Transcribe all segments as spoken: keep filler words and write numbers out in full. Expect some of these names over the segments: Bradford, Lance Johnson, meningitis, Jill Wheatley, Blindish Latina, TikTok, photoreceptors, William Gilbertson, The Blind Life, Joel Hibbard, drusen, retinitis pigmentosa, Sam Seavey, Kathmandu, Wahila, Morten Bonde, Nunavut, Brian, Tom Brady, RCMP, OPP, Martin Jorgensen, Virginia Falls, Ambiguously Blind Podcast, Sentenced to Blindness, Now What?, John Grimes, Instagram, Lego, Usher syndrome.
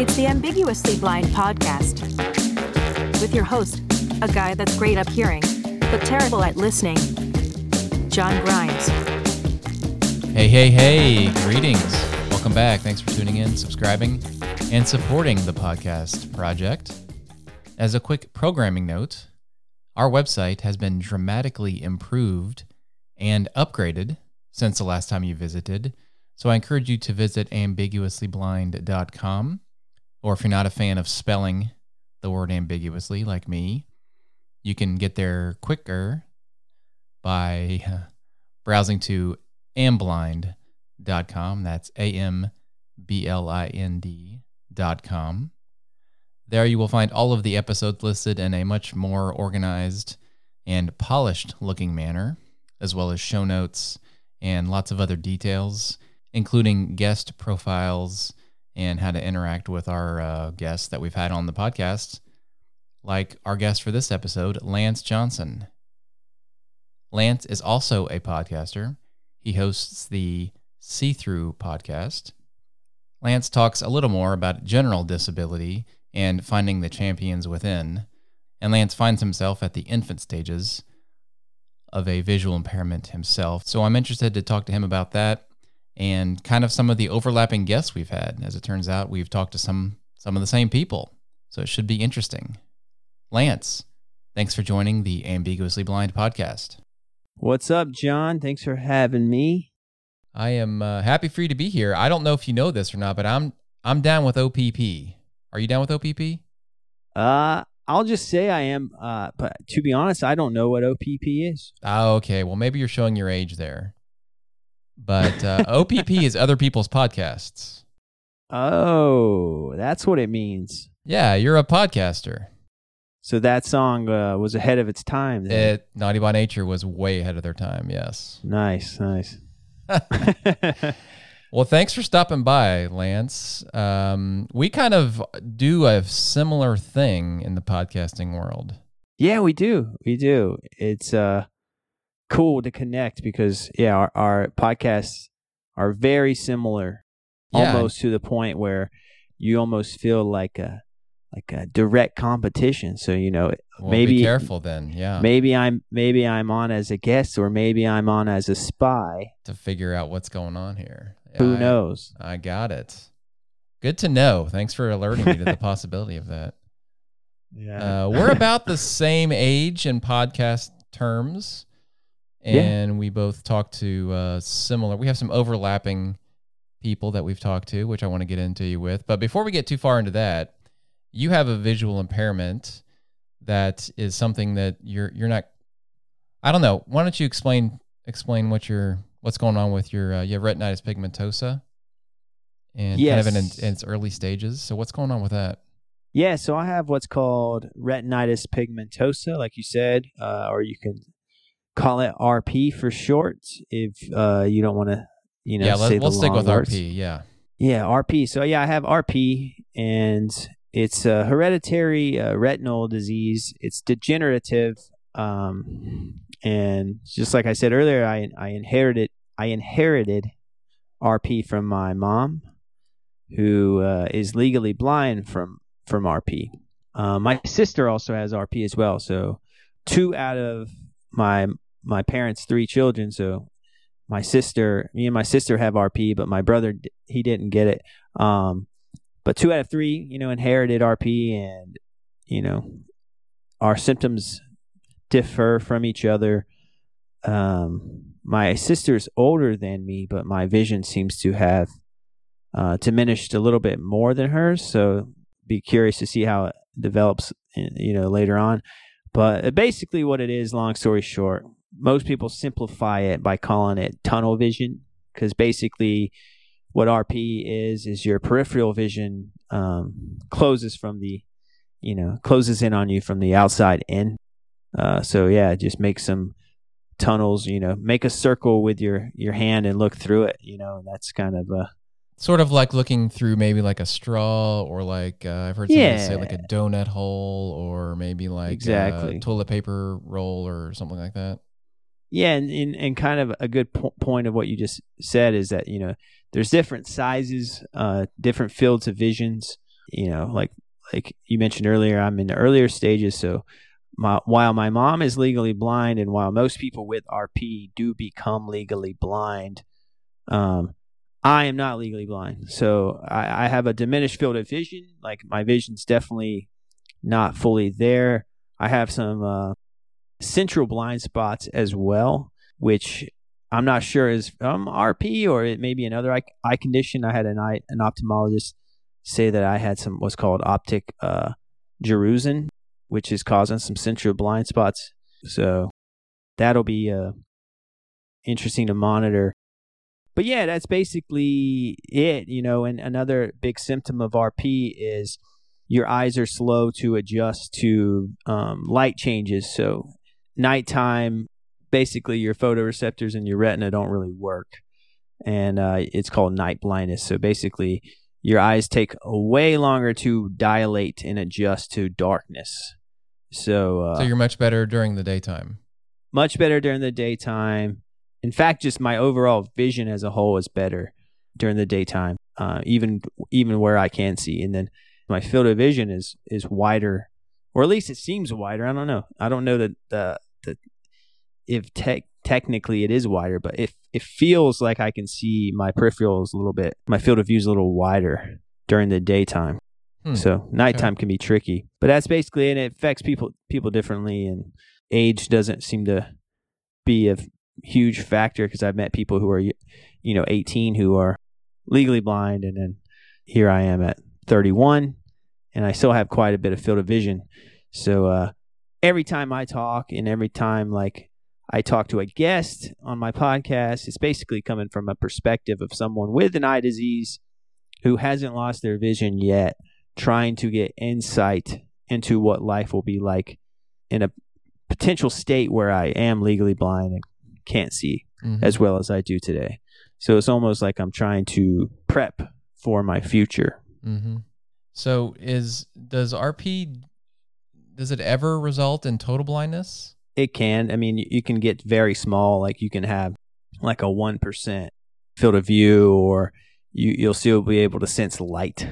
It's the Ambiguously Blind Podcast with your host, a guy that's great at hearing, but terrible at listening, John Grimes. Hey, hey, hey, greetings. Welcome back. Thanks for tuning in, subscribing, and supporting the podcast project. As a quick programming note, our website has been dramatically improved and upgraded since the last time you visited. So I encourage you to visit ambiguously blind dot com, or if you're not a fan of spelling the word ambiguously like me, you can get there quicker by browsing to amblind dot com. That's A M B L I N D dot com. There you will find all of the episodes listed in a much more organized and polished looking manner, as well as show notes and lots of other details, including guest profiles and how to interact with our uh, guests that we've had on the podcast, like our guest for this episode, Lance Johnson. Lance is also a podcaster. He hosts the See-Through Podcast. Lance talks a little more about general disability and finding the champions within, and Lance finds himself at the infant stages of a visual impairment himself. So I'm interested to talk to him about that, and kind of some of the overlapping guests we've had. As it turns out, we've talked to some some of the same people, so it should be interesting. Lance, thanks for joining the Ambiguously Blind Podcast. What's up, John? Thanks for having me. I am uh, happy for you to be here. I don't know if you know this or not, but I'm I'm down with O P P. Are you down with O P P? Uh, I'll just say I am, uh, but to be honest, I don't know what O P P is. Oh, okay. Well, maybe you're showing your age there. But uh, O P P is other people's podcasts. Oh, that's what it means. Yeah, you're a podcaster. So that song uh, was ahead of its time. Then. It, Naughty by Nature was way ahead of their time, yes. Nice, nice. Well, thanks for stopping by, Lance. Um, we kind of do a similar thing in the podcasting world. Yeah, we do. We do. It's... uh. cool to connect because yeah, our, our podcasts are very similar, yeah. Almost to the point where you almost feel like a like a direct competition. So you know, well, maybe be careful then. Yeah, maybe I'm maybe I'm on as a guest, or maybe I'm on as a spy to figure out what's going on here. Who I, knows? I got it. Good to know. Thanks for alerting me to the possibility of that. Yeah, uh, we're about the same age in podcast terms. And yeah. We both talked to uh, similar, we have some overlapping people that we've talked to, which I want to get into you with. But before we get too far into that, you have a visual impairment that is something that you're, you're not, I don't know. Why don't you explain, explain what you're, what's going on with your, uh, you have retinitis pigmentosa and yes. kind of in, in its early stages. So what's going on with that? Yeah. So I have what's called retinitis pigmentosa, like you said, uh, or you can call it R P for short if uh, you don't want to, you know, yeah, say we'll the stick long with words. R P, yeah. Yeah, R P. So, yeah, I have R P, and it's a hereditary uh, retinal disease. It's degenerative, um, and just like I said earlier, I I inherited I inherited R P from my mom, who uh, is legally blind from, from R P. Uh, my sister also has R P as well, so two out of my my parents three children, so my sister me and my sister have R P, but my brother, he didn't get it, um but two out of three, you know, inherited R P, and you know, our symptoms differ from each other. Um my sister's older than me, but my vision seems to have uh diminished a little bit more than hers, so be curious to see how it develops, you know, later on. But basically what it is, long story short, most people simplify it by calling it tunnel vision, because basically what R P is, is your peripheral vision um, closes from the, you know, closes in on you from the outside in. Uh, so yeah, just make some tunnels, you know, make a circle with your, your hand and look through it, you know, and that's kind of a... Sort of like looking through maybe like a straw, or like uh, I've heard somebody yeah. say like a donut hole, or maybe like exactly. a toilet paper roll or something like that. Yeah, and and, and kind of a good po- point of what you just said is that, you know, there's different sizes, uh, different fields of visions. you know, like, like you mentioned earlier, I'm in the earlier stages. So my, while my mom is legally blind, and while most people with R P do become legally blind, um, I am not legally blind. So I, I have a diminished field of vision. Like, my vision's definitely not fully there. I have some uh, central blind spots as well, which I'm not sure is um, R P, or it may be another eye, eye condition. I had an eye, an ophthalmologist say that I had some what's called optic uh, drusen, which is causing some central blind spots. So that'll be uh, interesting to monitor. But yeah, that's basically it, you know. And another big symptom of R P is your eyes are slow to adjust to um, light changes. So nighttime, basically your photoreceptors in your retina don't really work. And uh, it's called night blindness. So basically your eyes take way longer to dilate and adjust to darkness. So, uh, so you're much better during the daytime. Much better during the daytime. In fact, just my overall vision as a whole is better during the daytime, uh, even even where I can see. And then my field of vision is is wider, or at least it seems wider. I don't know. I don't know that the the if tech technically it is wider, but if it feels like I can see my peripherals a little bit, my field of view is a little wider during the daytime. Hmm. So nighttime okay. can be tricky, but that's basically, and it affects people people differently. And age doesn't seem to be a huge factor, because I've met people who are, you know, eighteen who are legally blind, and then here I am at thirty-one, and I still have quite a bit of field of vision. So uh, every time I talk, and every time like I talk to a guest on my podcast, it's basically coming from a perspective of someone with an eye disease who hasn't lost their vision yet, trying to get insight into what life will be like in a potential state where I am legally blind and can't see mm-hmm. as well as I do today. So it's almost like I'm trying to prep for my future. Mm-hmm. So is, does R P, does it ever result in total blindness? It can. I mean, you can get very small. Like, you can have like a one percent field of view, or you, you'll still be able to sense light.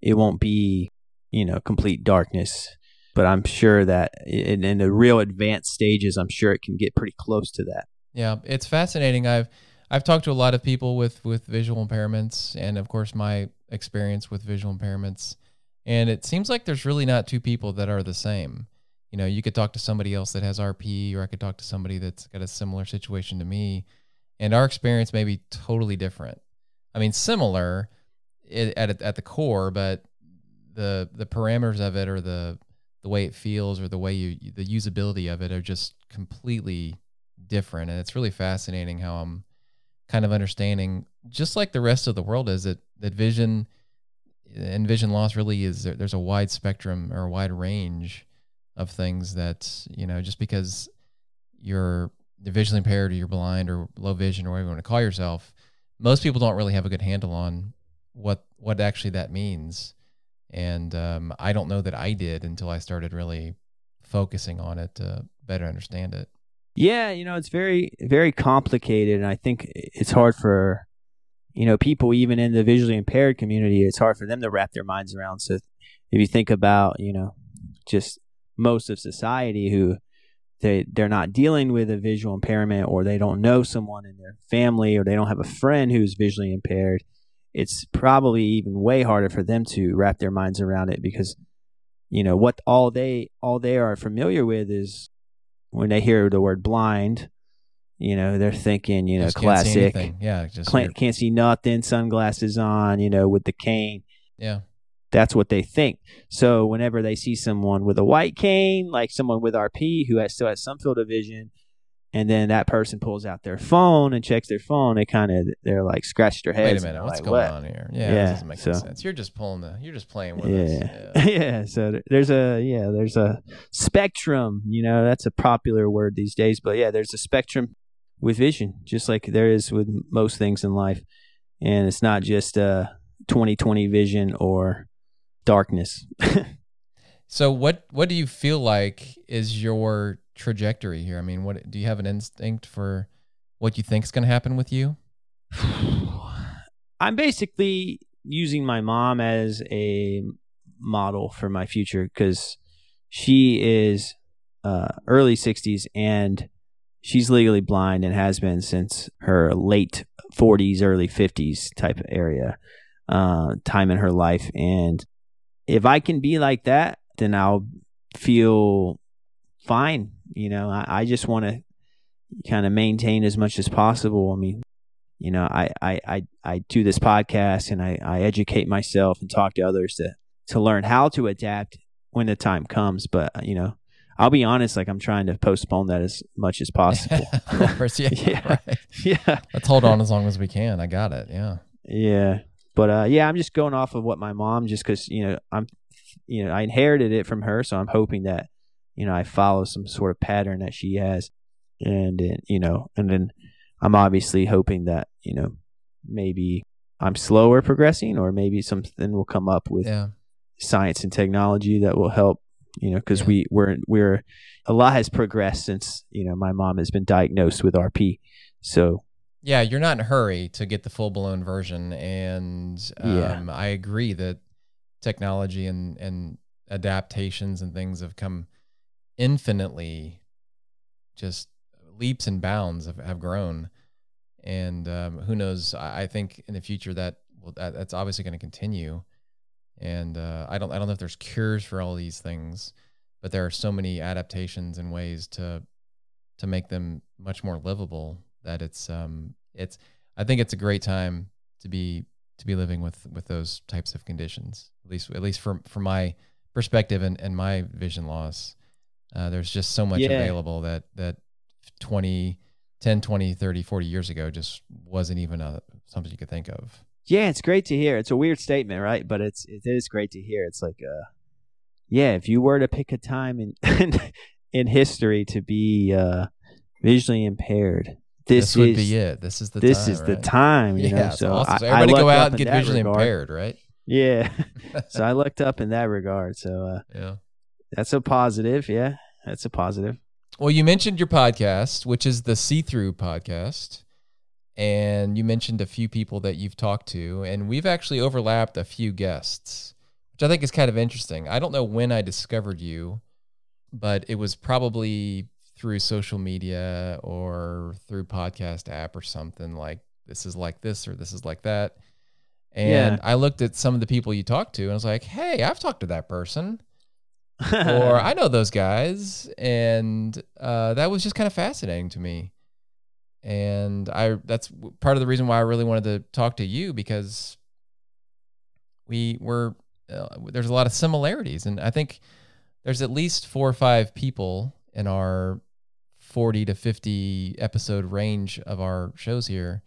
It won't be, you know, complete darkness. But I'm sure that in, in the real advanced stages, I'm sure it can get pretty close to that. Yeah, it's fascinating. I've I've talked to a lot of people with, with visual impairments, and of course my experience with visual impairments. And it seems like there's really not two people that are the same. You know, you could talk to somebody else that has R P, or I could talk to somebody that's got a similar situation to me, and our experience may be totally different. I mean, similar at at the core, but the the parameters of it, or the the way it feels, or the way you, the usability of it, are just completely different. And it's really fascinating how I'm kind of understanding, just like the rest of the world is, that, that vision and vision loss really is, there, there's a wide spectrum, or a wide range of things that, you know, just because you're visually impaired, or you're blind, or low vision, or whatever you want to call yourself, most people don't really have a good handle on what, what actually that means. And um, I don't know that I did until I started really focusing on it to better understand it. Yeah, you know, it's very, very complicated. And I think it's hard for, you know, people even in the visually impaired community, it's hard for them to wrap their minds around. So if you think about, you know, just most of society who they, they're not dealing with a visual impairment, or they don't know someone in their family, or they don't have a friend who's visually impaired, it's probably even way harder for them to wrap their minds around it, because, you know, what all they all they are familiar with is when they hear the word blind, you know, they're thinking, you know, just classic, can't see yeah, just cl- can't see nothing, sunglasses on, you know, with the cane. Yeah, that's what they think. So whenever they see someone with a white cane, like someone with R P who has, still has some field of vision, and then that person pulls out their phone and checks their phone, they kind of, they're like, scratch their heads. Wait a minute, what's like, going what? on here? Yeah, yeah, this doesn't make so, sense. You're just pulling the, you're just playing with yeah. us. Yeah. yeah, so there's a, yeah, there's a spectrum, you know, that's a popular word these days, but yeah, there's a spectrum with vision, just like there is with most things in life. And it's not just uh, twenty twenty vision or darkness. So what, what do you feel like is your trajectory here? I mean, what do you have an instinct for what you think is going to happen with you? I'm basically using my mom as a model for my future, because she is uh, early sixties and she's legally blind and has been since her late forties, early fifties type area, uh, time in her life. And if I can be like that, then I'll feel fine. You know, I, I just want to kind of maintain as much as possible. I mean, you know, I, I, I, I do this podcast and I, I educate myself and talk to others to, to learn how to adapt when the time comes. But, you know, I'll be honest, like I'm trying to postpone that as much as possible. Of course, yeah. Yeah. Right. Yeah. Let's hold on as long as we can. I got it. Yeah. Yeah. But uh, yeah, I'm just going off of what my mom, just because, you know, I'm, you know, I inherited it from her. So I'm hoping that, you know, I follow some sort of pattern that she has. And, you know, and then I'm obviously hoping that, you know, maybe I'm slower progressing, or maybe something will come up with yeah. science and technology that will help, you know, because yeah. we, we're, we're, a lot has progressed since, you know, my mom has been diagnosed with R P. So. Yeah, you're not in a hurry to get the full-blown version. And um, yeah. I agree that technology and, and adaptations and things have come infinitely, just leaps and bounds have, have grown. And um, who knows, I, I think in the future that, well, that that's obviously going to continue. And uh, I don't I don't know if there's cures for all these things, but there are so many adaptations and ways to to make them much more livable that it's um it's I think it's a great time to be to be living with, with those types of conditions. At least at least from from my perspective and, and my vision loss, uh, there's just so much yeah. available that that twenty, ten, twenty, thirty, forty years ago just wasn't even a, something you could think of. Yeah, it's great to hear. It's a weird statement, right? But it's it is great to hear. It's like, uh, yeah, if you were to pick a time in in history to be uh, visually impaired, this, this would is, be it. This is the this time, is right? the time. You yeah, know? So awesome. So everybody I, I go out and get visually regard. impaired, right? Yeah. So I looked up in that regard. So uh, yeah, that's a positive. Yeah, that's a positive. Well, you mentioned your podcast, which is the See-Through Podcast. And you mentioned a few people that you've talked to, and we've actually overlapped a few guests, which I think is kind of interesting. I don't know when I discovered you, but it was probably through social media or through podcast app or something, like this is like this or this is like that. And yeah. I looked at some of the people you talked to and I was like, hey, I've talked to that person or I know those guys. And uh, that was just kind of fascinating to me. And I that's part of the reason why I really wanted to talk to you, because we were uh, there's a lot of similarities. And I think there's at least four or five people in our forty to fifty episode range of our shows here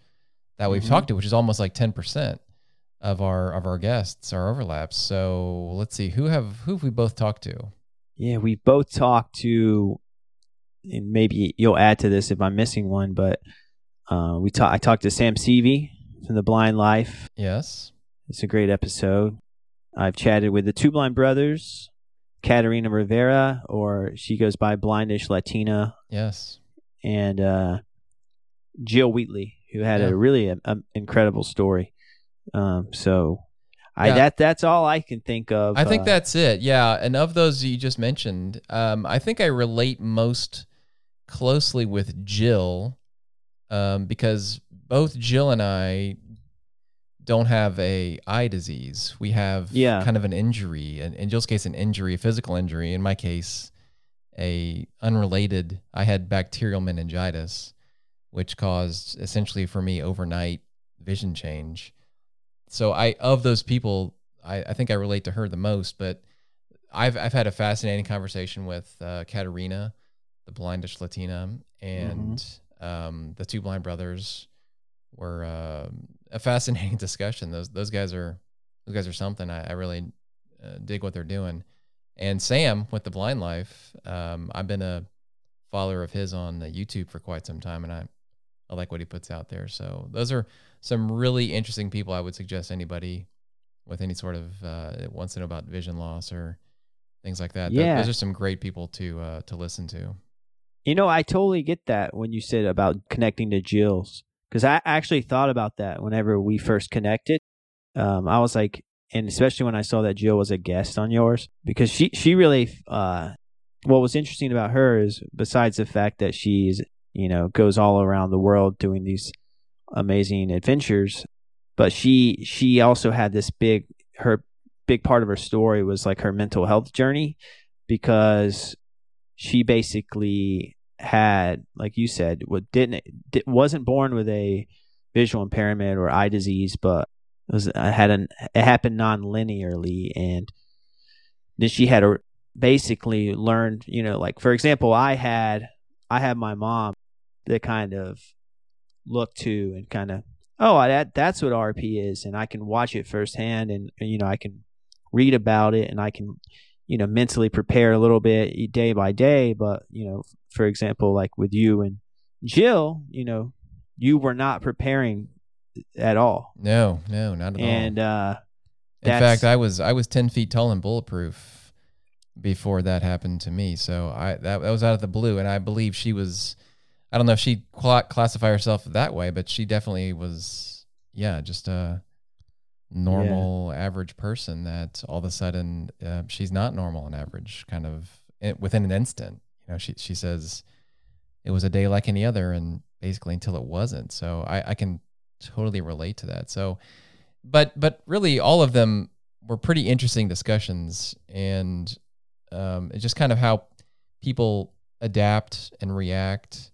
that we've mm-hmm. talked to, which is almost like ten percent of our of our guests are overlaps. So let's see, who have who have we both talked to? Yeah, we both talked to, and maybe you'll add to this if I'm missing one, but uh, we talk, I talked to Sam Seavey from The Blind Life. Yes. It's a great episode. I've chatted with the two blind brothers, Catarina Rivera, or she goes by Blindish Latina. Yes. And uh, Jill Wheatley, who had yeah. a really a, a incredible story. Um, so I yeah. that that's all I can think of. I think uh, that's it. Yeah. And of those you just mentioned, um, I think I relate most closely with Jill, um, because both Jill and I don't have a eye disease. We have yeah. kind of an injury, and in Jill's case, an injury, a physical injury. In my case, a unrelated, I had bacterial meningitis, which caused essentially for me overnight vision change. So I, of those people, I, I think I relate to her the most, but I've, I've had a fascinating conversation with, uh, Catarina, the Blindish Latina, and, mm-hmm. um, the two blind brothers were, uh, a fascinating discussion. Those, those guys are, those guys are something. I, I really uh, dig what they're doing. And Sam with The Blind Life, um, I've been a follower of his on YouTube for quite some time, and I, I like what he puts out there. So those are some really interesting people. I would suggest anybody with any sort of uh, wants to know about vision loss or things like that. Yeah. Those, those are some great people to uh, to listen to. You know, I totally get that when you said about connecting to Jill's, because I actually thought about that whenever we first connected. um, I was like, and especially when I saw that Jill was a guest on yours, because she, she really, uh, what was interesting about her is, besides the fact that she's, you know, goes all around the world doing these amazing adventures, but she, she also had this big, her big part of her story was like her mental health journey, because she basically had, like you said, what didn't, wasn't born with a visual impairment or eye disease, but it was, it had an, it happened non-linearly. And then she had a, basically learned, you know, like, for example, I had, I had my mom that kind of looked to and kind of, oh, that that's what R P is. And I can watch it firsthand, and, you know, I can read about it, and I can, you know, mentally prepare a little bit day by day. But, you know, for example, like with you and Jill, you know, you were not preparing at all. No, no, not at all. And, uh, in fact, I was, I was ten feet tall and bulletproof before that happened to me. So I, that, that was out of the blue. And I believe she was, I don't know if she'd classify herself that way, but she definitely was, yeah, just a normal, yeah. average person that all of a sudden, uh, she's not normal and average, kind of within an instant. You know, she, she says it was a day like any other, and basically until it wasn't. So I, I can totally relate to that. So, but, but really all of them were pretty interesting discussions, and, um, it's just kind of how people adapt and react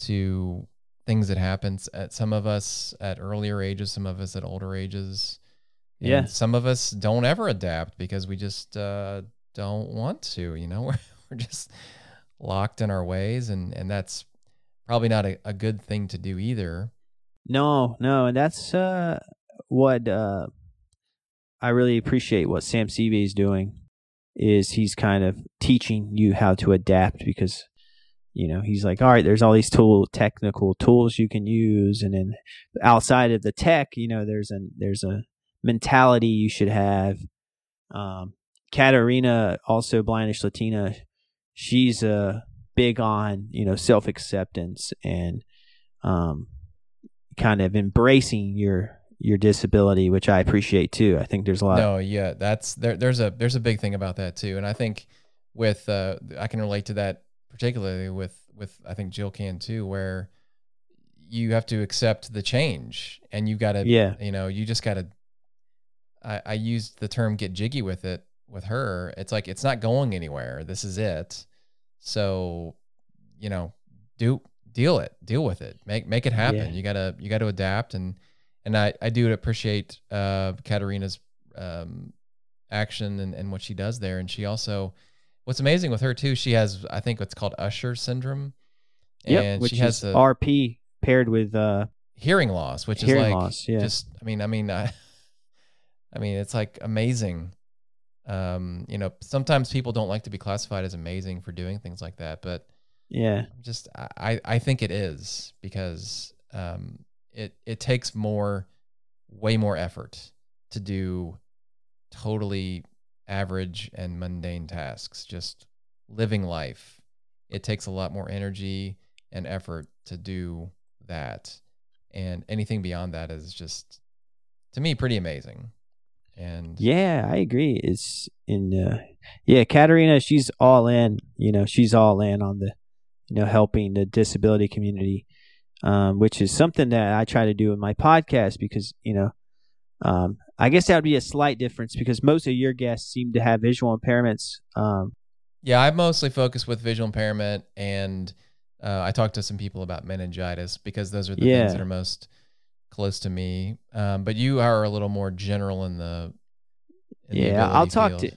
to things that happens at some of us at earlier ages, some of us at older ages. And yeah. Some of us don't ever adapt because we just, uh, don't want to, you know, we're, we're just locked in our ways, and, and that's probably not a, a good thing to do either. No, no. And that's, uh, what, uh, I really appreciate what Sam Seavey is doing, is he's kind of teaching you how to adapt, because, you know, he's like, all right, there's all these tool technical tools you can use. And then outside of the tech, you know, there's a, there's a mentality you should have. Um, Catarina, also Blindish Latina, she's uh, big on, you know, self-acceptance and um, kind of embracing your, your disability, which I appreciate too. I think there's a lot. No, yeah, that's, there, there's a, there's a big thing about that too. And I think with, uh, I can relate to that, particularly with, with, I think Jill can too, where you have to accept the change, and you gotta, yeah. you know, you just gotta, I, I used the term get jiggy with it with her. It's like, it's not going anywhere. This is it. So, you know, do deal it, deal with it, make, make it happen. Yeah. You gotta, you gotta adapt. And, and I, I do appreciate, uh, Catarina's, um, action and, and what she does there. And she also, what's amazing with her too, she has, I think, what's called Usher syndrome, and yep, which she has is a, R P paired with uh, hearing loss, which hearing is like loss, yeah. just. I mean, I mean, I, I mean, it's like amazing. Um, you know, sometimes people don't like to be classified as amazing for doing things like that, but yeah, just I, I think it is, because um, it it takes more, way more effort to do totally average and mundane tasks, just living life. It takes a lot more energy and effort to do that, and anything beyond that is just, to me, pretty amazing. And yeah, I agree. It's in uh yeah, Catarina, she's all in, you know, she's all in on the, you know, helping the disability community, um which is something that I try to do in my podcast, because, you know, um I guess that would be a slight difference, because most of your guests seem to have visual impairments. Um, yeah, I mostly focus with visual impairment, and uh, I talked to some people about meningitis, because those are the yeah. things that are most close to me. Um, but you are a little more general in the in yeah. the I'll talk field. to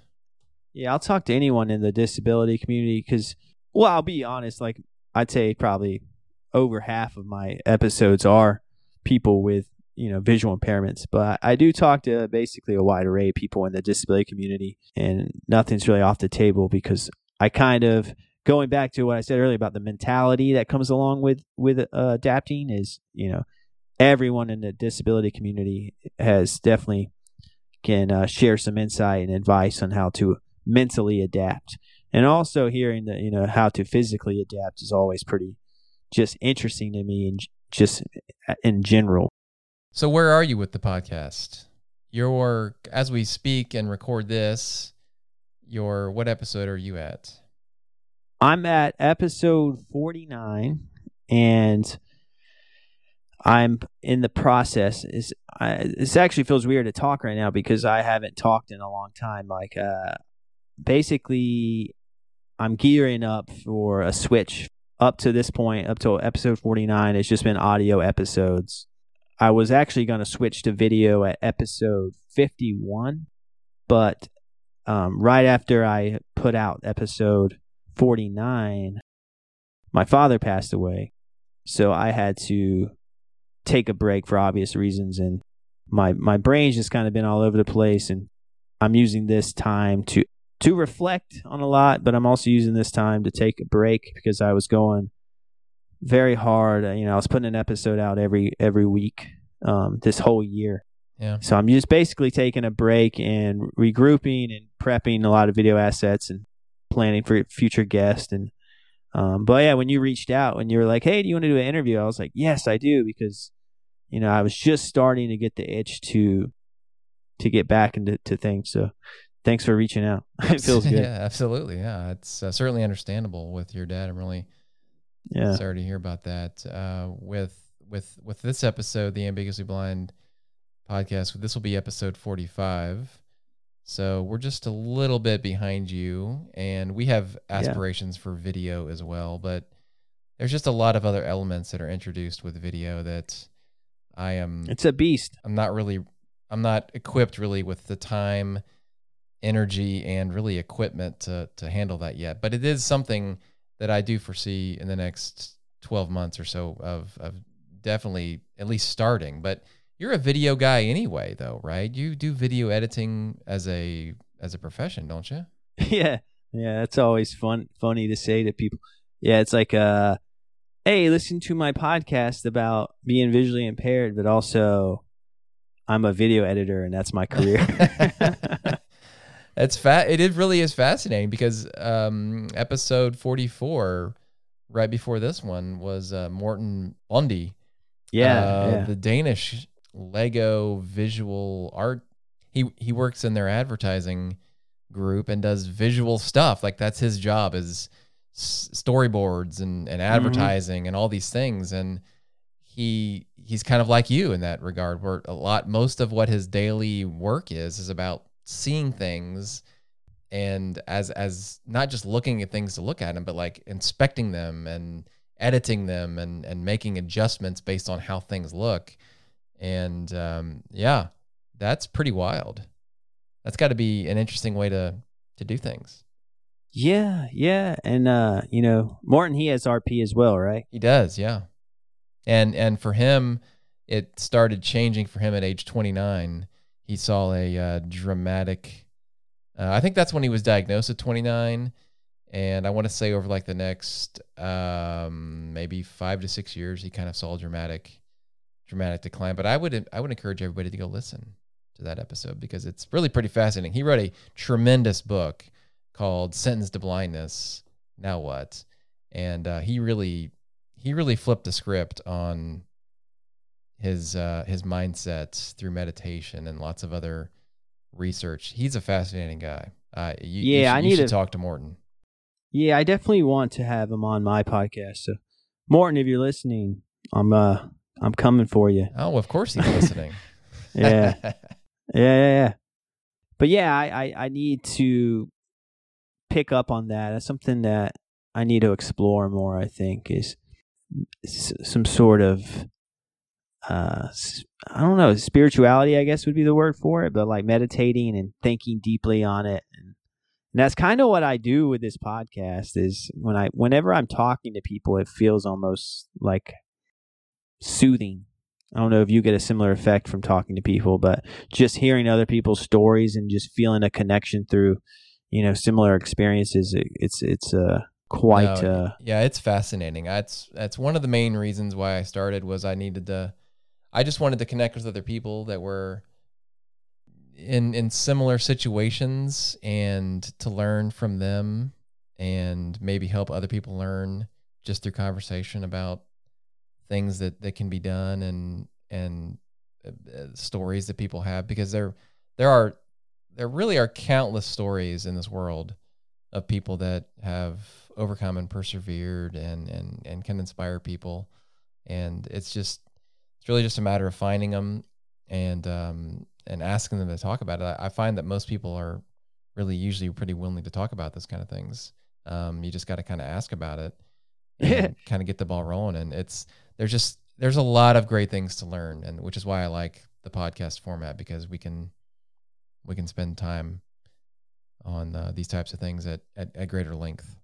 yeah, I'll talk to anyone in the disability community, because, well, I'll be honest, like I'd say probably over half of my episodes are people with, you know, visual impairments, but I do talk to basically a wide array of people in the disability community, and nothing's really off the table, because I kind of, going back to what I said earlier about the mentality that comes along with, with uh, adapting, is, you know, everyone in the disability community has definitely can uh, share some insight and advice on how to mentally adapt. And also hearing that, you know, how to physically adapt is always pretty just interesting to me, and just in general. So where are you with the podcast? your, as we speak and record this, your, what episode are you at? I'm at episode forty-nine, and I'm in the process. It's, I, this actually feels weird to talk right now because I haven't talked in a long time. Like, uh, basically, I'm gearing up for a switch. Up to this point, up to episode forty-nine, it's just been audio episodes. I was actually going to switch to video at episode fifty-one, but um, right after I put out episode forty-nine, my father passed away. So I had to take a break for obvious reasons, and my my brain's just kind of been all over the place, and I'm using this time to to reflect on a lot, but I'm also using this time to take a break because I was going very hard. You know, I was putting an episode out every every week um, this whole year. Yeah. So I'm just basically taking a break and regrouping and prepping a lot of video assets and planning for future guests. And um, but yeah, when you reached out, when you were like, "Hey, do you want to do an interview?" I was like, "Yes, I do," because you know I was just starting to get the itch to to get back into to things. So. Thanks for reaching out. It feels good. Yeah, absolutely. Yeah, it's uh, certainly understandable with your dad. I'm really yeah. sorry to hear about that. Uh, with with with this episode, the Ambiguously Blind podcast, this will be episode forty-five. So we're just a little bit behind you, and we have aspirations yeah. for video as well. But there's just a lot of other elements that are introduced with video that I am. It's a beast. I'm not really. I'm not equipped really with the time, energy, and really equipment to to handle that yet, but it is something that I do foresee in the next twelve months or so of of definitely at least starting. But you're a video guy anyway, though, right? You do video editing as a as a profession, don't you? Yeah, yeah. That's always fun, funny to say to people. Yeah, it's like, uh, hey, listen to my podcast about being visually impaired, but also I'm a video editor, and that's my career. It's fa- It really is fascinating because um, episode forty-four, right before this one, was uh, Morten Bonde. Yeah, uh, yeah. The Danish Lego visual art. He he works in their advertising group and does visual stuff. Like, that's his job, is storyboards and, and advertising mm-hmm. and all these things. And he he's kind of like you in that regard, where a lot, most of what his daily work is, is about seeing things, and as as not just looking at things to look at them, but like inspecting them and editing them and and making adjustments based on how things look. And um yeah, that's pretty wild. That's got to be an interesting way to to do things. Yeah, yeah. And uh you know, Morten, he has R P as well, right? He does, yeah. And and for him, it started changing for him at age twenty-nine. He saw a uh, dramatic, uh, I think that's when he was diagnosed at twenty-nine. And I want to say over like the next um, maybe five to six years, he kind of saw a dramatic, dramatic decline. But I would, I would encourage everybody to go listen to that episode because it's really pretty fascinating. He wrote a tremendous book called Sentenced to Blindness, Now What? And uh, he really, he really flipped the script on his uh, his mindset through meditation and lots of other research. He's a fascinating guy. Uh, you, yeah, you should, I need you should to talk to Morten. Yeah, I definitely want to have him on my podcast. So, Morten, if you're listening, I'm uh I'm coming for you. Oh, of course he's listening. yeah. yeah, yeah, yeah. But yeah, I, I I need to pick up on that. That's something that I need to explore more. I think is some sort of Uh, I don't know, spirituality, I guess would be the word for it, but like meditating and thinking deeply on it. And that's kind of what I do with this podcast is when I, whenever I'm talking to people, it feels almost like soothing. I don't know if you get a similar effect from talking to people, but just hearing other people's stories and just feeling a connection through, you know, similar experiences. It, it's, it's, uh, quite, no, uh, yeah, it's fascinating. That's, that's one of the main reasons why I started was I needed to, I just wanted to connect with other people that were in in similar situations and to learn from them and maybe help other people learn just through conversation about things that, that can be done and and stories that people have, because there there are there really are countless stories in this world of people that have overcome and persevered and and and can inspire people, and it's just it's really just a matter of finding them and um and asking them to talk about it. I, I find that most people are really usually pretty willing to talk about this kind of things. Um, you just got to kind of ask about it and kind of get the ball rolling. And it's, there's just, there's a lot of great things to learn, and which is why I like the podcast format, because we can, we can spend time on uh, these types of things at, at, at greater length.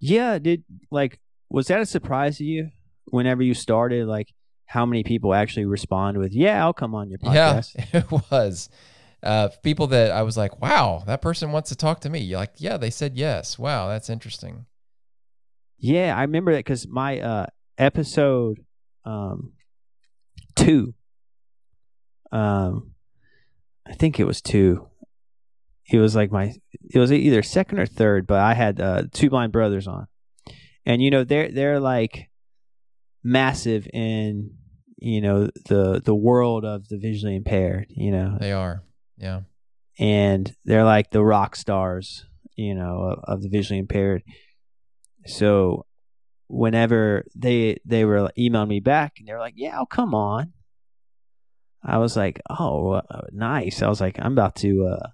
Yeah. Did like, was that a surprise to you whenever you started, like how many people actually respond with, yeah, I'll come on your podcast? Yeah, it was. Uh, people that I was like, wow, that person wants to talk to me. You're like, yeah, they said yes. Wow, that's interesting. Yeah, I remember that because my uh, episode um, two, um, I think it was two. It was like my, it was either second or third, but I had uh, two blind brothers on, and you know they're they're like massive in you know the the world of the visually impaired. You know they are. Yeah. And they're like the rock stars, you know, of, of the visually impaired. So whenever they they were emailing me back and they were like, yeah, I'll come on. I was like, oh, uh, nice. I was like, I'm about to. Uh...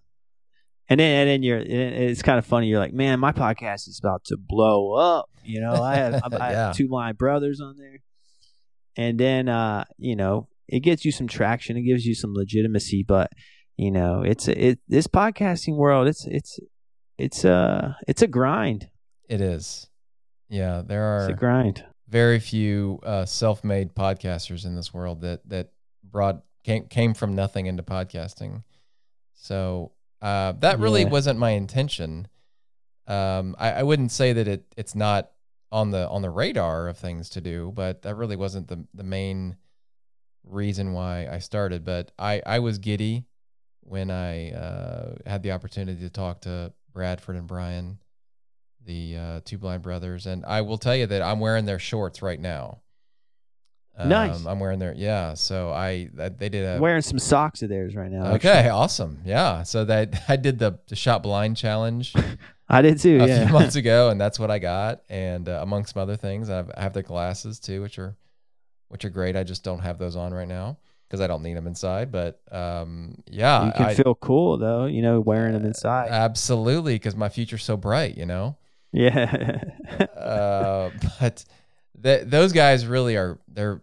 And then and then you're it's kind of funny. You're like, man, my podcast is about to blow up. You know, I have, I, yeah. I have two blind brothers on there. And then, uh, you know, it gets you some traction. It gives you some legitimacy, but you know, it's it this podcasting world. It's it's it's a it's a grind. It is, yeah. There are it's a grind. Very few uh, self-made podcasters in this world that that broad came came from nothing into podcasting. So uh, that really yeah. wasn't my intention. Um, I, I wouldn't say that it it's not on the on the radar of things to do, but that really wasn't the the main reason why I started. But I I was giddy when I uh, had the opportunity to talk to Bradford and Brian, the uh, two blind brothers. And I will tell you that I'm wearing their shorts right now. Um, nice. I'm wearing their, yeah. So I, they did a... Wearing some socks of theirs right now. Okay, actually. Awesome. Yeah. So that I did the, the Shop Blind Challenge. I did too, a yeah. A few months ago, and that's what I got. And uh, among some other things, I have, I have their glasses too, which are, which are great. I just don't have those on right now, because I don't need them inside, but um, yeah. You can I, feel cool though, you know, wearing them inside. Absolutely, because my future's so bright, you know? Yeah. uh, but th- those guys really are, they're,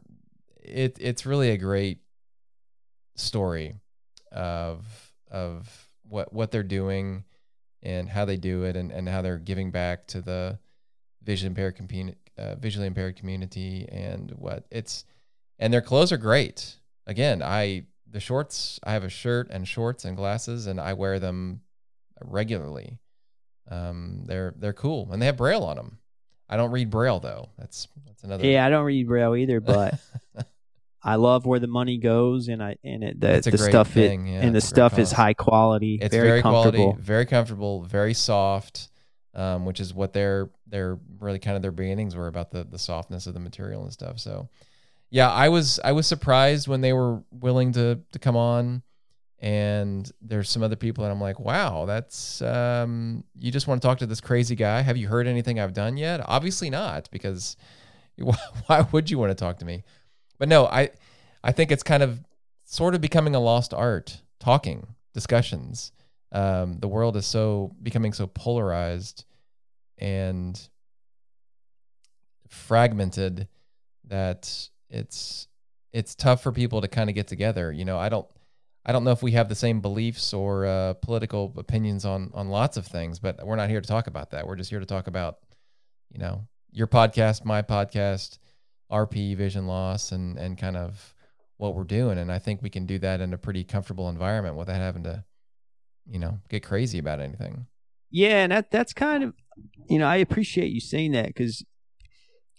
it, it's really a great story of of what what they're doing and how they do it, and, and how they're giving back to the visually impaired, commun- uh, visually impaired community, and what it's, and their clothes are great. Again, I the shorts, I have a shirt and shorts and glasses, and I wear them regularly. Um, they're they're cool, and they have Braille on them. I don't read Braille though. That's that's another. Yeah, I don't read Braille either, but I love where the money goes, and I and it the, the stuff thing. It yeah, and the stuff cost. Is high quality. It's very, very comfortable, quality, very comfortable, very soft, um, which is what their their really kind of their beginnings were about, the the softness of the material and stuff. So. Yeah, I was I was surprised when they were willing to to come on, and there's some other people and I'm like, wow, that's um, you just want to talk to this crazy guy. Have you heard anything I've done yet? Obviously not, because why, why would you want to talk to me? But no, I I think it's kind of sort of becoming a lost art, talking, discussions. Um, the world is so becoming so polarized and fragmented that it's it's tough for people to kind of get together. You know, I don't I don't know if we have the same beliefs or uh, political opinions on on lots of things, but we're not here to talk about that. We're just here to talk about, you know, your podcast, my podcast, R P, vision loss, and and kind of what we're doing. And I think we can do that in a pretty comfortable environment without having to, you know, get crazy about anything. Yeah, and that that's kind of, you know, I appreciate you saying that, because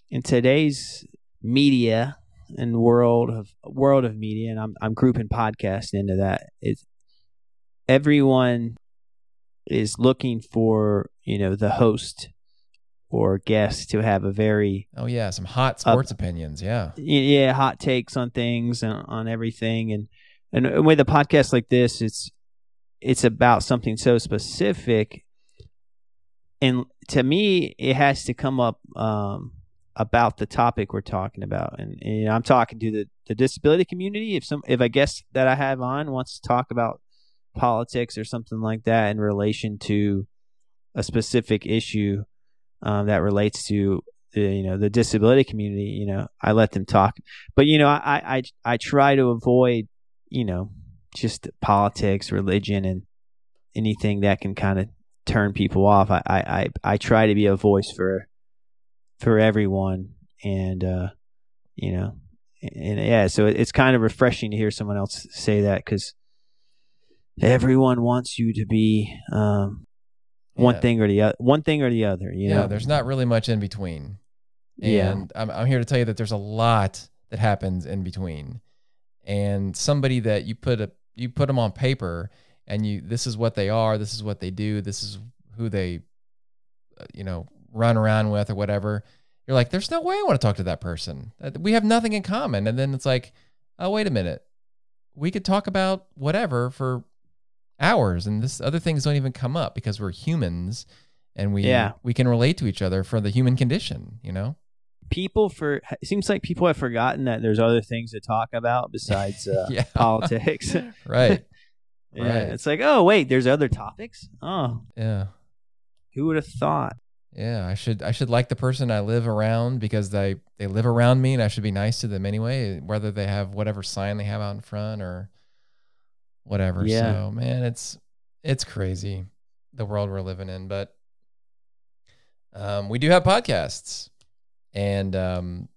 in today's media and world of world of media, and I'm I'm grouping podcasts into that. It's everyone is looking for, you know, the host or guests to have a very... Oh, yeah, some hot sports up, opinions, yeah. Yeah, hot takes on things, on, on everything. And, and with a podcast like this, it's it's about something so specific. And to me, it has to come up um, about the topic we're talking about. And, and I'm talking to the, the disability community. If some, if a guest that I have on wants to talk about politics or something like that in relation to a specific issue um, that relates to the, you know, the disability community, you know, I let them talk. But, you know, I, I, I try to avoid, you know, just politics, religion, and anything that can kind of turn people off. I, I, I try to be a voice for for everyone, and uh, you know, and, and yeah, so it's kind of refreshing to hear someone else say that, because everyone wants you to be um, one yeah. thing or the other, one thing or the other. You yeah, know, there's not really much in between, and yeah. I'm I'm here to tell you that there's a lot that happens in between, and somebody that you put a you put them on paper. And you, this is what they are, this is what they do, this is who they, you know, run around with or whatever. You're like, there's no way I want to talk to that person. We have nothing in common. And then it's like, oh, wait a minute. We could talk about whatever for hours, and this other things don't even come up because we're humans, and we yeah. we can relate to each other for the human condition, you know? People for it seems like people have forgotten that there's other things to talk about besides uh, yeah. politics. Right. Yeah, right. It's like, oh wait, there's other topics. Oh, yeah. Who would have thought? Yeah, I should I should like the person I live around, because they, they live around me, and I should be nice to them anyway, whether they have whatever sign they have out in front or whatever. Yeah. So, man, it's it's crazy the world we're living in, but um, we do have podcasts, and um,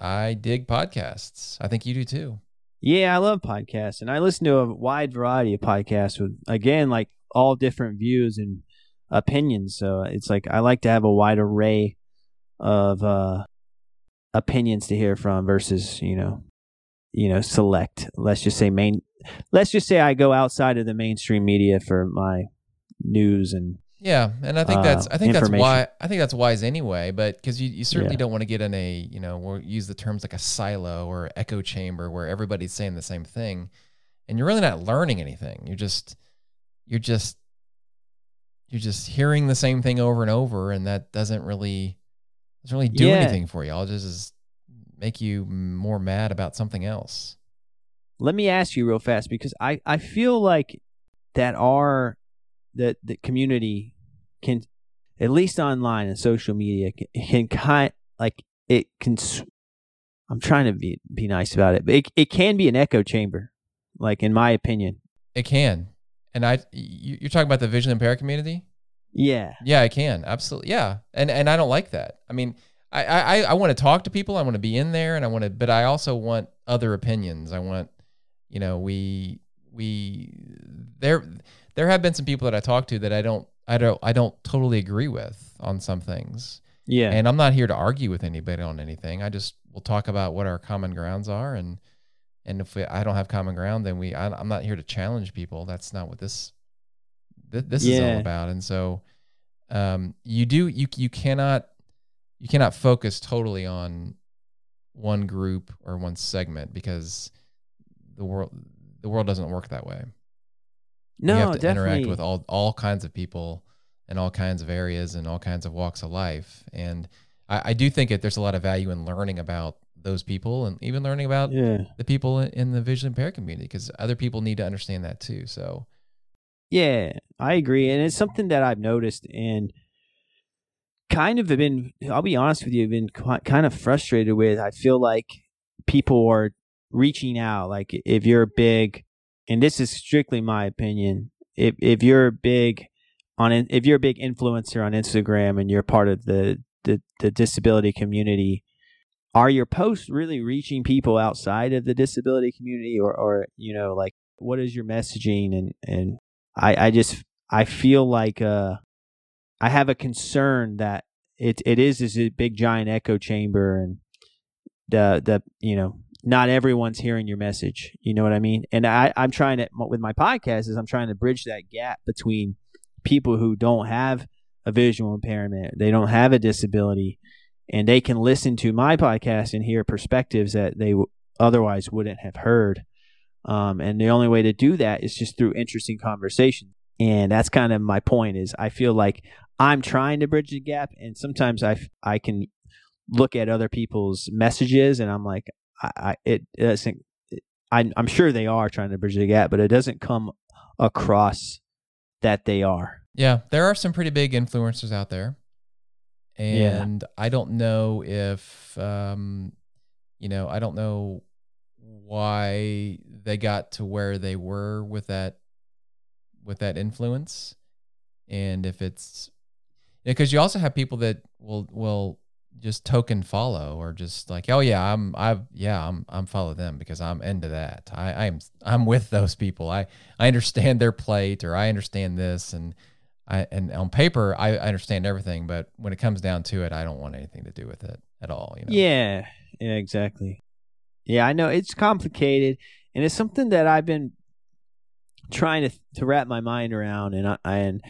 I dig podcasts. I think you do too. Yeah, I love podcasts, and I listen to a wide variety of podcasts with, again, like all different views and opinions. So it's like I like to have a wide array of uh, opinions to hear from versus, you know, you know, select. Let's just say main. Let's just say I go outside of the mainstream media for my news and yeah, and I think uh, that's I think that's why I think that's wise anyway. But because you, you certainly yeah. don't want to get in a, you know, we'll use the terms like a silo or echo chamber where everybody's saying the same thing, and you're really not learning anything. You're just you're just you're just hearing the same thing over and over, and that doesn't really doesn't really do yeah. anything for you. I'll just, just make you more mad about something else. Let me ask you real fast, because I I feel like that our that the community can, at least online and social media, can, can kind like it can, I'm trying to be, be nice about it, but it, it can be an echo chamber, like in my opinion. It can. And I, you, you're talking about the visually impaired community? Yeah. Yeah, it can. Absolutely. Yeah. And, and I don't like that. I mean, I, I, I want to talk to people. I want to be in there, and I want to, but I also want other opinions. I want, you know, we, we, there, There have been some people that I talk to that I don't, I don't, I don't totally agree with on some things. Yeah. And I'm not here to argue with anybody on anything. I just will talk about what our common grounds are, and and if we, I don't have common ground, then we, I, I'm not here to challenge people. That's not what this th- this yeah. is all about. And so, um, you do you you cannot you cannot focus totally on one group or one segment, because the world the world doesn't work that way. No, you have to definitely interact with all all kinds of people and all kinds of areas and all kinds of walks of life. And I, I do think that there's a lot of value in learning about those people, and even learning about yeah. the people in the visually impaired community, because other people need to understand that too. So, yeah, I agree. And it's something that I've noticed and kind of been, I'll be honest with you, I've been kind of frustrated with. I feel like people are reaching out. Like if you're big, and this is strictly my opinion, If if you're big on if you're a big influencer on Instagram and you're part of the, the, the disability community, are your posts really reaching people outside of the disability community, or, or you know, like what is your messaging? And and I, I just I feel like uh I have a concern that it it is this big giant echo chamber, and the the you know, not everyone's hearing your message. You know what I mean? And I, I'm trying to, with my podcast, is I'm trying to bridge that gap between people who don't have a visual impairment. They don't have a disability, and they can listen to my podcast and hear perspectives that they w- otherwise wouldn't have heard. Um, and the only way to do that is just through interesting conversation. And that's kind of my point is I feel like I'm trying to bridge the gap. And sometimes I, I can look at other people's messages and I'm like, I, I it doesn't, it, I, I'm sure they are trying to bridge the gap, but it doesn't come across that they are. Yeah. There are some pretty big influencers out there. And yeah. I don't know if, um, you know, I don't know why they got to where they were with that, with that influence. And if it's, because you also have people that will, will just token follow or just like, oh yeah, I'm, I've, yeah, I'm, I'm follow them because I'm into that. I, I'm, I'm with those people. I, I understand their plight or I understand this and I, and on paper, I understand everything, but when it comes down to it, I don't want anything to do with it at all. You know? Yeah, yeah, exactly. Yeah, I know it's complicated and it's something that I've been trying to to wrap my mind around, and I and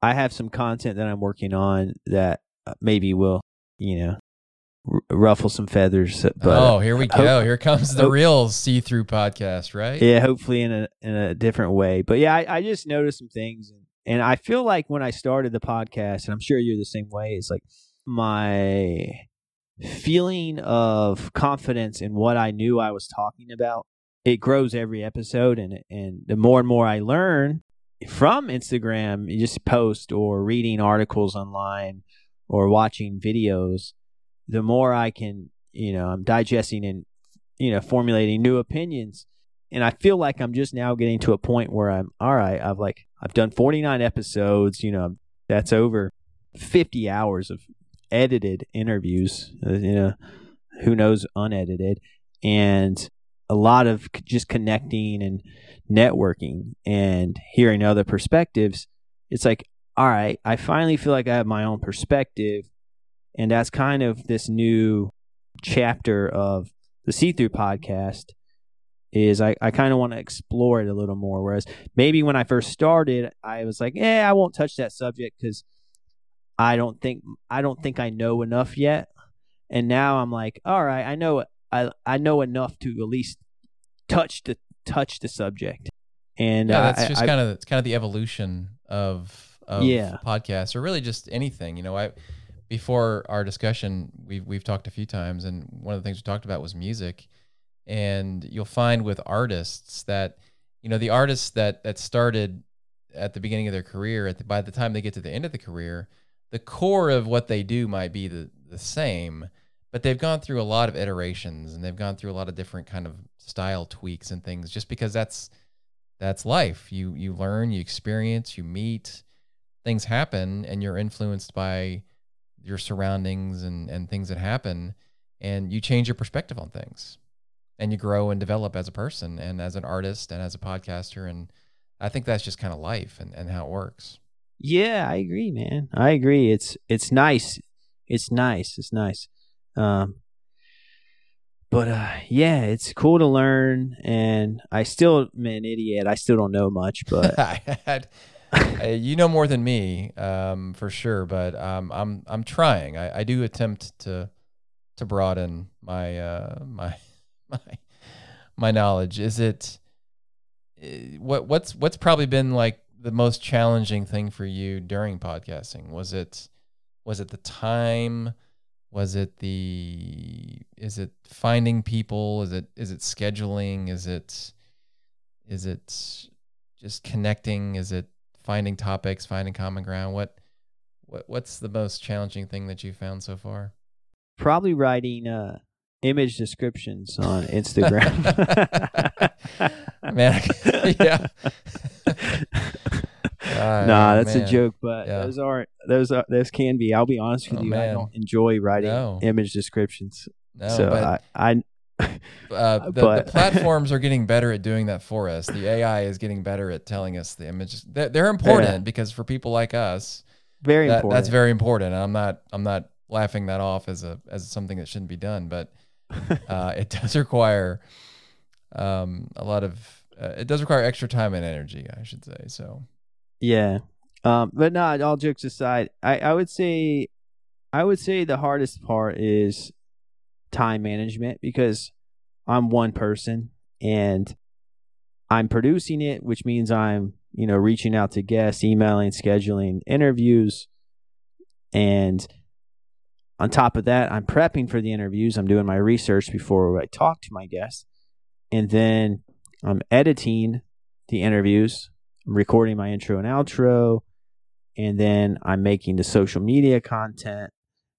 I have some content that I'm working on that maybe will, you know, r- ruffle some feathers. But oh, here we go. Hope, here comes the hope, real see-through podcast, right? Yeah, hopefully in a in a different way. But yeah, I, I just noticed some things, and, and I feel like when I started the podcast, and I'm sure you're the same way, it's like my feeling of confidence in what I knew I was talking about. It grows every episode, and and the more and more I learn from Instagram, you just post or reading articles online or watching videos, the more I can, you know, I'm digesting and, you know, formulating new opinions. And I feel like I'm just now getting to a point where I'm, all right, I've like, I've done forty-nine episodes, you know, that's over fifty hours of edited interviews, you know, who knows, unedited, and a lot of just connecting and networking and hearing other perspectives. It's like, all right, I finally feel like I have my own perspective. And that's kind of this new chapter of the See-Through podcast is I, I kind of want to explore it a little more. Whereas maybe when I first started, I was like, eh, I won't touch that subject because I don't think, I don't think I know enough yet. And now I'm like, all right, I know it. I I know enough to at least touch the touch the subject, and yeah, that's I, just kind of it's kind of the evolution of of yeah. podcasts, or really just anything. You know, I before our discussion, we've we've talked a few times, and one of the things we talked about was music. And you'll find with artists that, you know, the artists that that started at the beginning of their career, at the, by the time they get to the end of the career, the core of what they do might be the the same. But they've gone through a lot of iterations and they've gone through a lot of different kind of style tweaks and things, just because that's that's life. You you learn, you experience, you meet, things happen, and you're influenced by your surroundings and, and things that happen, and you change your perspective on things. And you grow and develop as a person and as an artist and as a podcaster. And I think that's just kind of life and, and how it works. Yeah, I agree, man. I agree. It's it's nice. It's nice. It's nice. Um, but, uh, yeah, it's cool to learn. And I still am an idiot. I still don't know much, but I had, you know, more than me, um, for sure. But, um, I'm, I'm trying, I, I do attempt to, to broaden my, uh, my, my, my knowledge. Is it, what, what's, what's probably been like the most challenging thing for you during podcasting? Was it, was it the time? Was it the, is it finding people? Is it, is it scheduling? Is it, is it just connecting? Is it finding topics, finding common ground? What, what, what's the most challenging thing that you found so far? Probably writing uh, image descriptions on Instagram. Man, yeah. Uh, nah, that's man. a joke, but yeah. those aren't, those are, those can be, I'll be honest with oh, you, man. I don't enjoy writing no. image descriptions. No, so but, I, I uh, the, but. the platforms are getting better at doing that for us. The A I is getting better at telling us the images. They're, they're important yeah. because for people like us, very that, important. that's very important. And I'm not, I'm not laughing that off as a, as something that shouldn't be done, but uh, it does require um, a lot of, uh, it does require extra time and energy, I should say. So. Yeah, Um, but no, all jokes aside, I, I would say, I would say the hardest part is time management, because I'm one person and I'm producing it, which means I'm, you know, reaching out to guests, emailing, scheduling interviews. And on top of that, I'm prepping for the interviews. I'm doing my research before I talk to my guests. And then I'm editing the interviews. I'm recording my intro and outro. And then I'm making the social media content.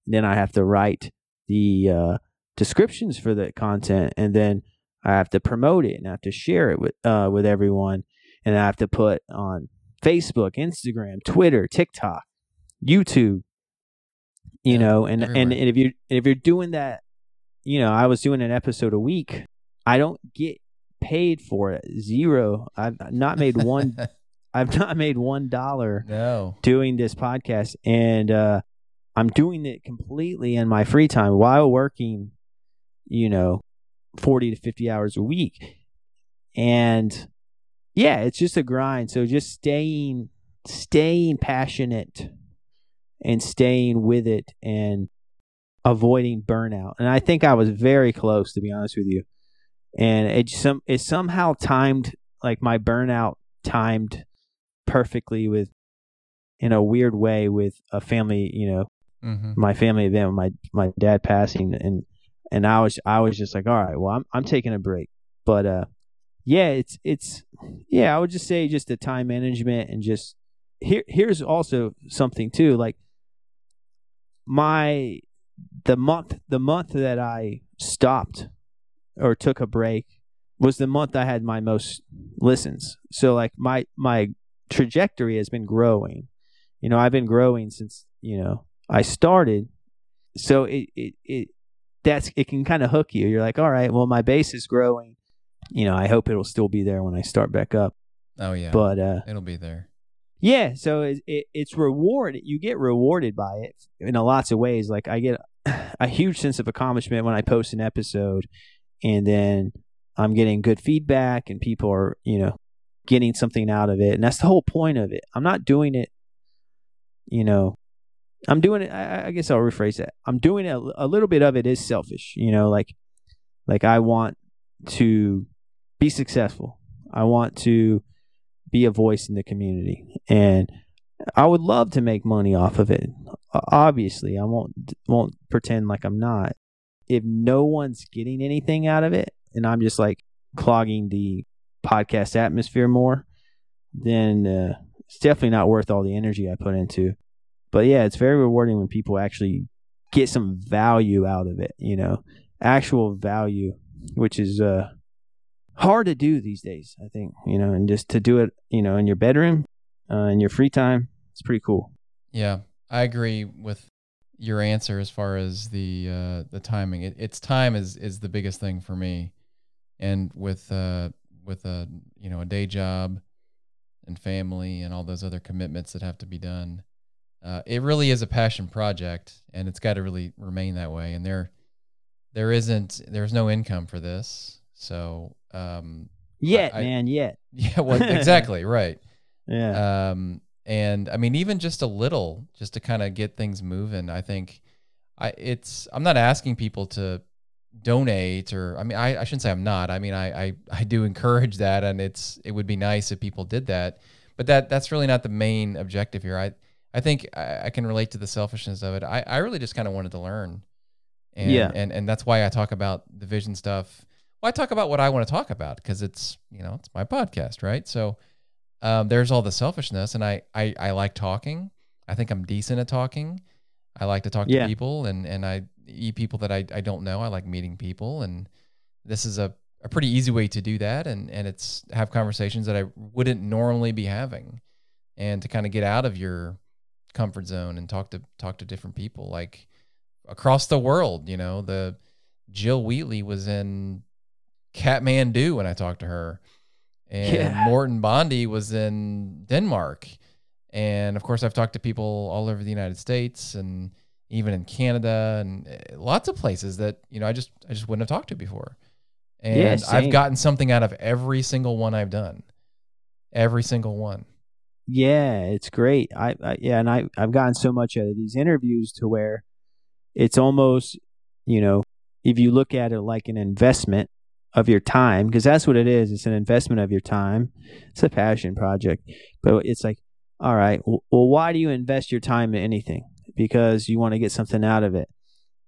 And then I have to write the uh, descriptions for the content. And then I have to promote it and I have to share it with uh, with everyone. And I have to put on Facebook, Instagram, Twitter, TikTok, YouTube, you yeah, know, and, and, and if you, if you're doing that, you know, I was doing an episode a week. I don't get paid for it. Zero. I've not made one. I've not made one dollar no. doing this podcast. And, uh, I'm doing it completely in my free time while working, you know, forty to fifty hours a week. And yeah, it's just a grind. So just staying, staying passionate and staying with it and avoiding burnout. And I think I was very close, to be honest with you. And it some it somehow timed, like my burnout timed perfectly with, in a weird way, with a family, you know, mm-hmm. my family event, my my dad passing, and and I was I was just like, all right, well, I'm I'm taking a break, but uh. Yeah, it's it's yeah, I would just say just the time management. And just here here's also something too, like my the month the month that I stopped or took a break was the month I had my most listens. So like my my trajectory has been growing. You know, I've been growing since, you know, I started. So it it, it that's it can kind of hook you. You're like, all right, well, my base is growing. You know, I hope it'll still be there when I start back up. Oh yeah, but uh, it'll be there. Yeah, so it, it, it's rewarded. You get rewarded by it in a lots of ways. Like I get a huge sense of accomplishment when I post an episode, and then I'm getting good feedback, and people are, you know, getting something out of it, and that's the whole point of it. I'm not doing it, you know. I'm doing it. I, I guess I'll rephrase that. I'm doing it, a little bit of it is selfish, you know. Like, like I want to be successful. I want to be a voice in the community, and I would love to make money off of it. Obviously, I won't won't pretend like I'm not. If no one's getting anything out of it, and I'm just like clogging the podcast atmosphere more, then uh, it's definitely not worth all the energy I put into. But yeah, it's very rewarding when people actually get some value out of it, you know, actual value, which is uh hard to do these days, I think, you know. And just to do it, you know, in your bedroom, uh, in your free time, it's pretty cool. Yeah, I agree with your answer as far as the uh, the timing. It, it's time is, is the biggest thing for me, and with uh with a you know a day job and family and all those other commitments that have to be done, uh, it really is a passion project, and it's got to really remain that way. And there. There isn't, there's no income for this. So, um, yet I, man, yet. Yeah. Well, exactly. Right. Yeah. Um, and I mean, even just a little, just to kind of get things moving, I think I, it's, I'm not asking people to donate, or, I mean, I, I shouldn't say I'm not, I mean, I, I, I do encourage that, and it's, it would be nice if people did that, but that, that's really not the main objective here. I, I think I, I can relate to the selfishness of it. I, I really just kind of wanted to learn. And, yeah. and and that's why I talk about the vision stuff. Well, I talk about what I want to talk about because it's, you know, it's my podcast, right? So um, there's all the selfishness, and I, I, I like talking. I think I'm decent at talking. I like to talk yeah. to people, and, and I eat people that I, I don't know. I like meeting people, and this is a, a pretty easy way to do that, and, and it's have conversations that I wouldn't normally be having, and to kind of get out of your comfort zone and talk to talk to different people, like across the world. You know, the Jill Wheatley was in Kathmandu when I talked to her, and yeah. Morten Bonde was in Denmark. And of course I've talked to people all over the United States and even in Canada and lots of places that, you know, I just, I just wouldn't have talked to before. And yeah, I've gotten something out of every single one I've done, every single one. Yeah, it's great. I, I yeah, and I I've gotten so much out of these interviews to where it's almost, you know, if you look at it like an investment of your time, because that's what it is. It's an investment of your time. It's a passion project, but it's like, all right, well, why do you invest your time in anything? Because you want to get something out of it.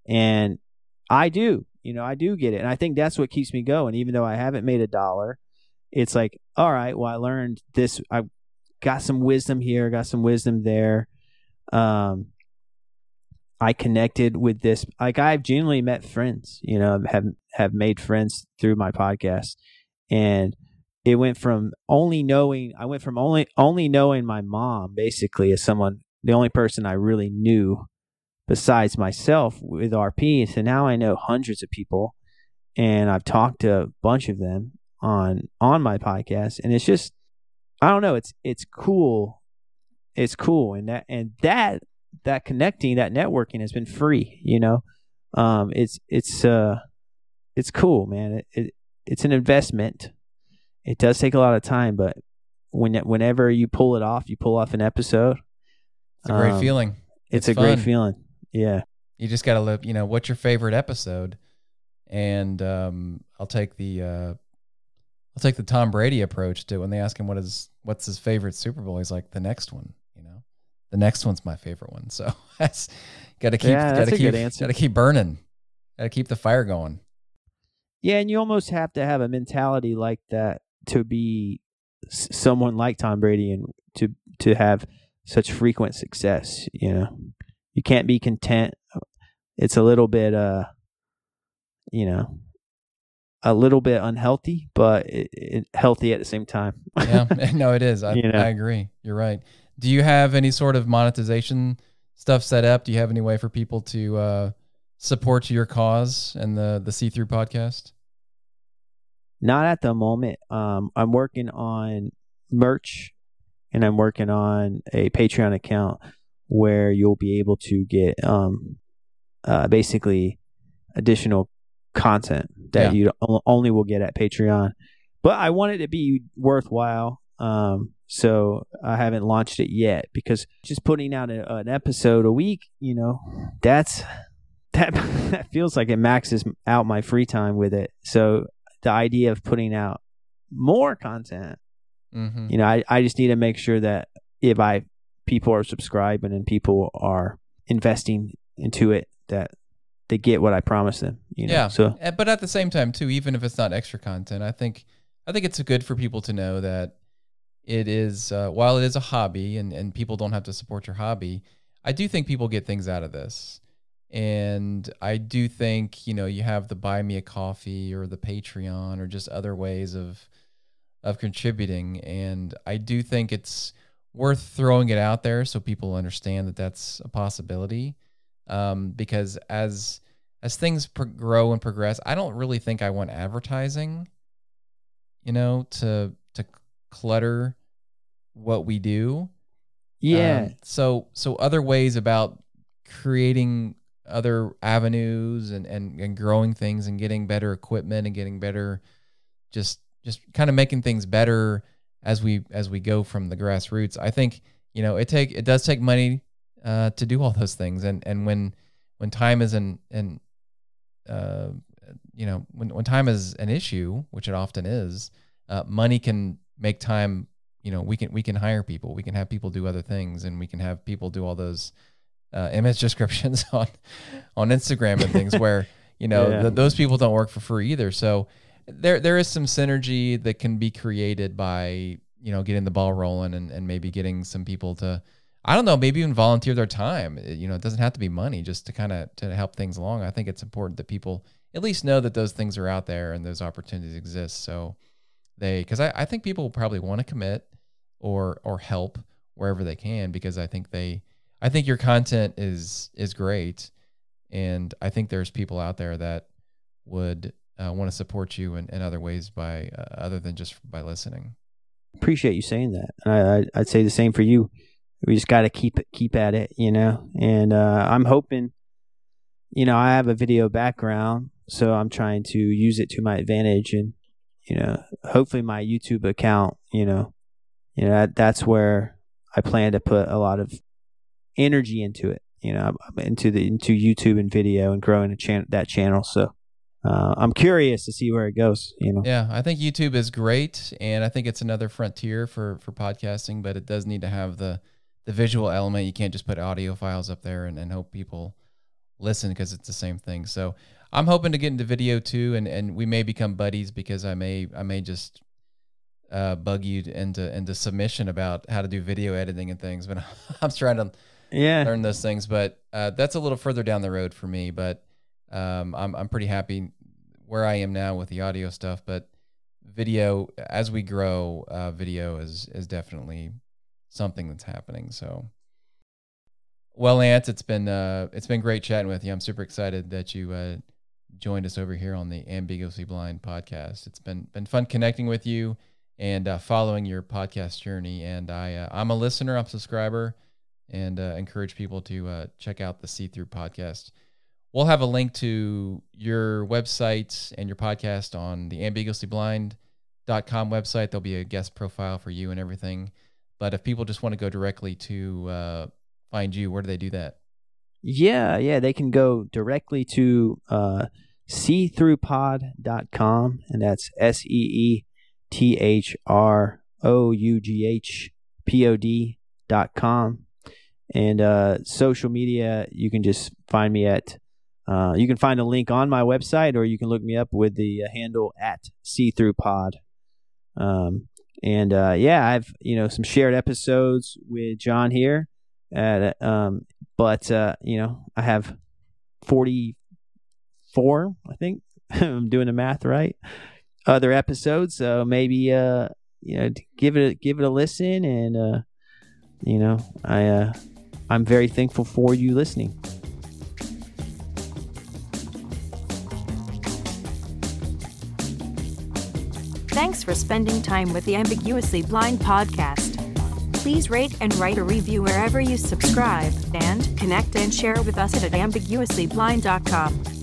And I do, you know, I do get it. And I think that's what keeps me going. Even though I haven't made a dollar, it's like, all right, well, I learned this. I got some wisdom here, got some wisdom there. Um, I connected with this. Like, I've genuinely met friends, you know, have, have made friends through my podcast. And it went from only knowing, I went from only, only knowing my mom basically as someone, the only person I really knew besides myself with R P. So now I know hundreds of people, and I've talked to a bunch of them on, on my podcast. And it's just, I don't know. It's, it's cool. It's cool. And that, and that, that connecting, that networking has been free, you know. Um, it's it's uh, it's cool, man. It, it it's an investment. It does take a lot of time, but when whenever you pull it off, you pull off an episode. It's a great um, feeling. It's, it's a fun. great feeling. Yeah. You just got to look. You know, what's your favorite episode? And um, I'll take the uh, I'll take the Tom Brady approach to when they ask him what is what's his favorite Super Bowl. He's like, the next one. You know. The next one's my favorite one. So that's got to keep, yeah, got to keep, got to keep burning, got to keep the fire going. Yeah. And you almost have to have a mentality like that to be s- someone like Tom Brady and to, to have such frequent success. You know, you can't be content. It's a little bit, uh, you know, a little bit unhealthy, but it, it, healthy at the same time. Yeah, no, it is. I, you know? I agree. You're right. Do you have any sort of monetization stuff set up? Do you have any way for people to uh, support your cause and the, the See-Through podcast? Not at the moment. Um, I'm working on merch, and I'm working on a Patreon account where you'll be able to get um, uh, basically additional content that yeah. you only will get at Patreon. But I want it to be worthwhile. Um, so I haven't launched it yet, because just putting out a, an episode a week, you know, that's, that, that feels like it maxes out my free time with it. So the idea of putting out more content, mm-hmm. you know, I, I just need to make sure that if I, people are subscribing and people are investing into it, that they get what I promise them, you know? Yeah. So, but at the same time too, even if it's not extra content, I think, I think it's good for people to know that it is, uh, while it is a hobby and, and people don't have to support your hobby, I do think people get things out of this. And I do think, you know, you have the Buy Me a Coffee or the Patreon or just other ways of, of contributing. And I do think it's worth throwing it out there so people understand that that's a possibility. Um, because as, as things pro- grow and progress, I don't really think I want advertising, you know, to, to, clutter what we do. Yeah. Um, so, so other ways about creating other avenues and, and, and growing things and getting better equipment and getting better, just, just kind of making things better as we, as we go from the grassroots. I think, you know, it take, it does take money uh, to do all those things. And, and when, when time is an, an uh, you know, when, when time is an issue, which it often is, uh, money can make time, you know, we can, we can hire people, we can have people do other things, and we can have people do all those, uh, image descriptions on, on Instagram and things where, you know, yeah. th- those people don't work for free either. So there, there is some synergy that can be created by, you know, getting the ball rolling and, and maybe getting some people to, I don't know, maybe even volunteer their time. It, you know, it doesn't have to be money, just to kind of, to help things along. I think it's important that people at least know that those things are out there and those opportunities exist. So, They, because I, I think people will probably want to commit or or help wherever they can, because I think they, I think your content is is great, and I think there's people out there that would uh, want to support you in, in other ways by uh, other than just by listening. Appreciate you saying that. I, I I'd say the same for you. We just got to keep it, keep at it, you know. And uh, I'm hoping, you know, I have a video background, so I'm trying to use it to my advantage. And you know, hopefully my YouTube account, you know, you know, that, that's where I plan to put a lot of energy into it, you know, into the into YouTube and video and growing a chan- that channel. So uh, I'm curious to see where it goes, you know. Yeah, I think YouTube is great, and I think it's another frontier for for podcasting, but it does need to have the the visual element. You can't just put audio files up there and, and hope people listen, because it's the same thing. So I'm hoping to get into video too, and, and we may become buddies, because I may I may just uh, bug you into into submission about how to do video editing and things. But I'm trying to yeah. learn those things. But uh, that's a little further down the road for me. But um, I'm I'm pretty happy where I am now with the audio stuff. But video, as we grow, uh, video is is definitely something that's happening. So, well, Lance, it's been uh, it's been great chatting with you. I'm super excited that you uh, joined us over here on the Ambiguously Blind podcast. It's been been fun connecting with you and uh, following your podcast journey. And I uh, I'm a listener, I'm a subscriber, and uh, encourage people to uh, check out the See-Through podcast. We'll have a link to your website and your podcast on the ambiguously blind dot com website. There'll be a guest profile for you and everything. But if people just want to go directly to uh, find you, where do they do that? Yeah, yeah, they can go directly to uh, see through pod dot com, and that's S E E T H R O U G H P O D dot com. And uh, social media, you can just find me at, uh, you can find a link on my website, or you can look me up with the handle at see through pod. Um And, uh, yeah, I've, you know, some shared episodes with John here at, um, but, uh, you know, I have forty-four, I think I'm doing the math right, other episodes. So maybe, uh, you know, give it, a, give it a listen. And, uh, you know, I, uh, I'm very thankful for you listening. Thanks for spending time with the Ambiguously Blind podcast. Please rate and write a review wherever you subscribe, and connect and share with us at ambiguously blind dot com.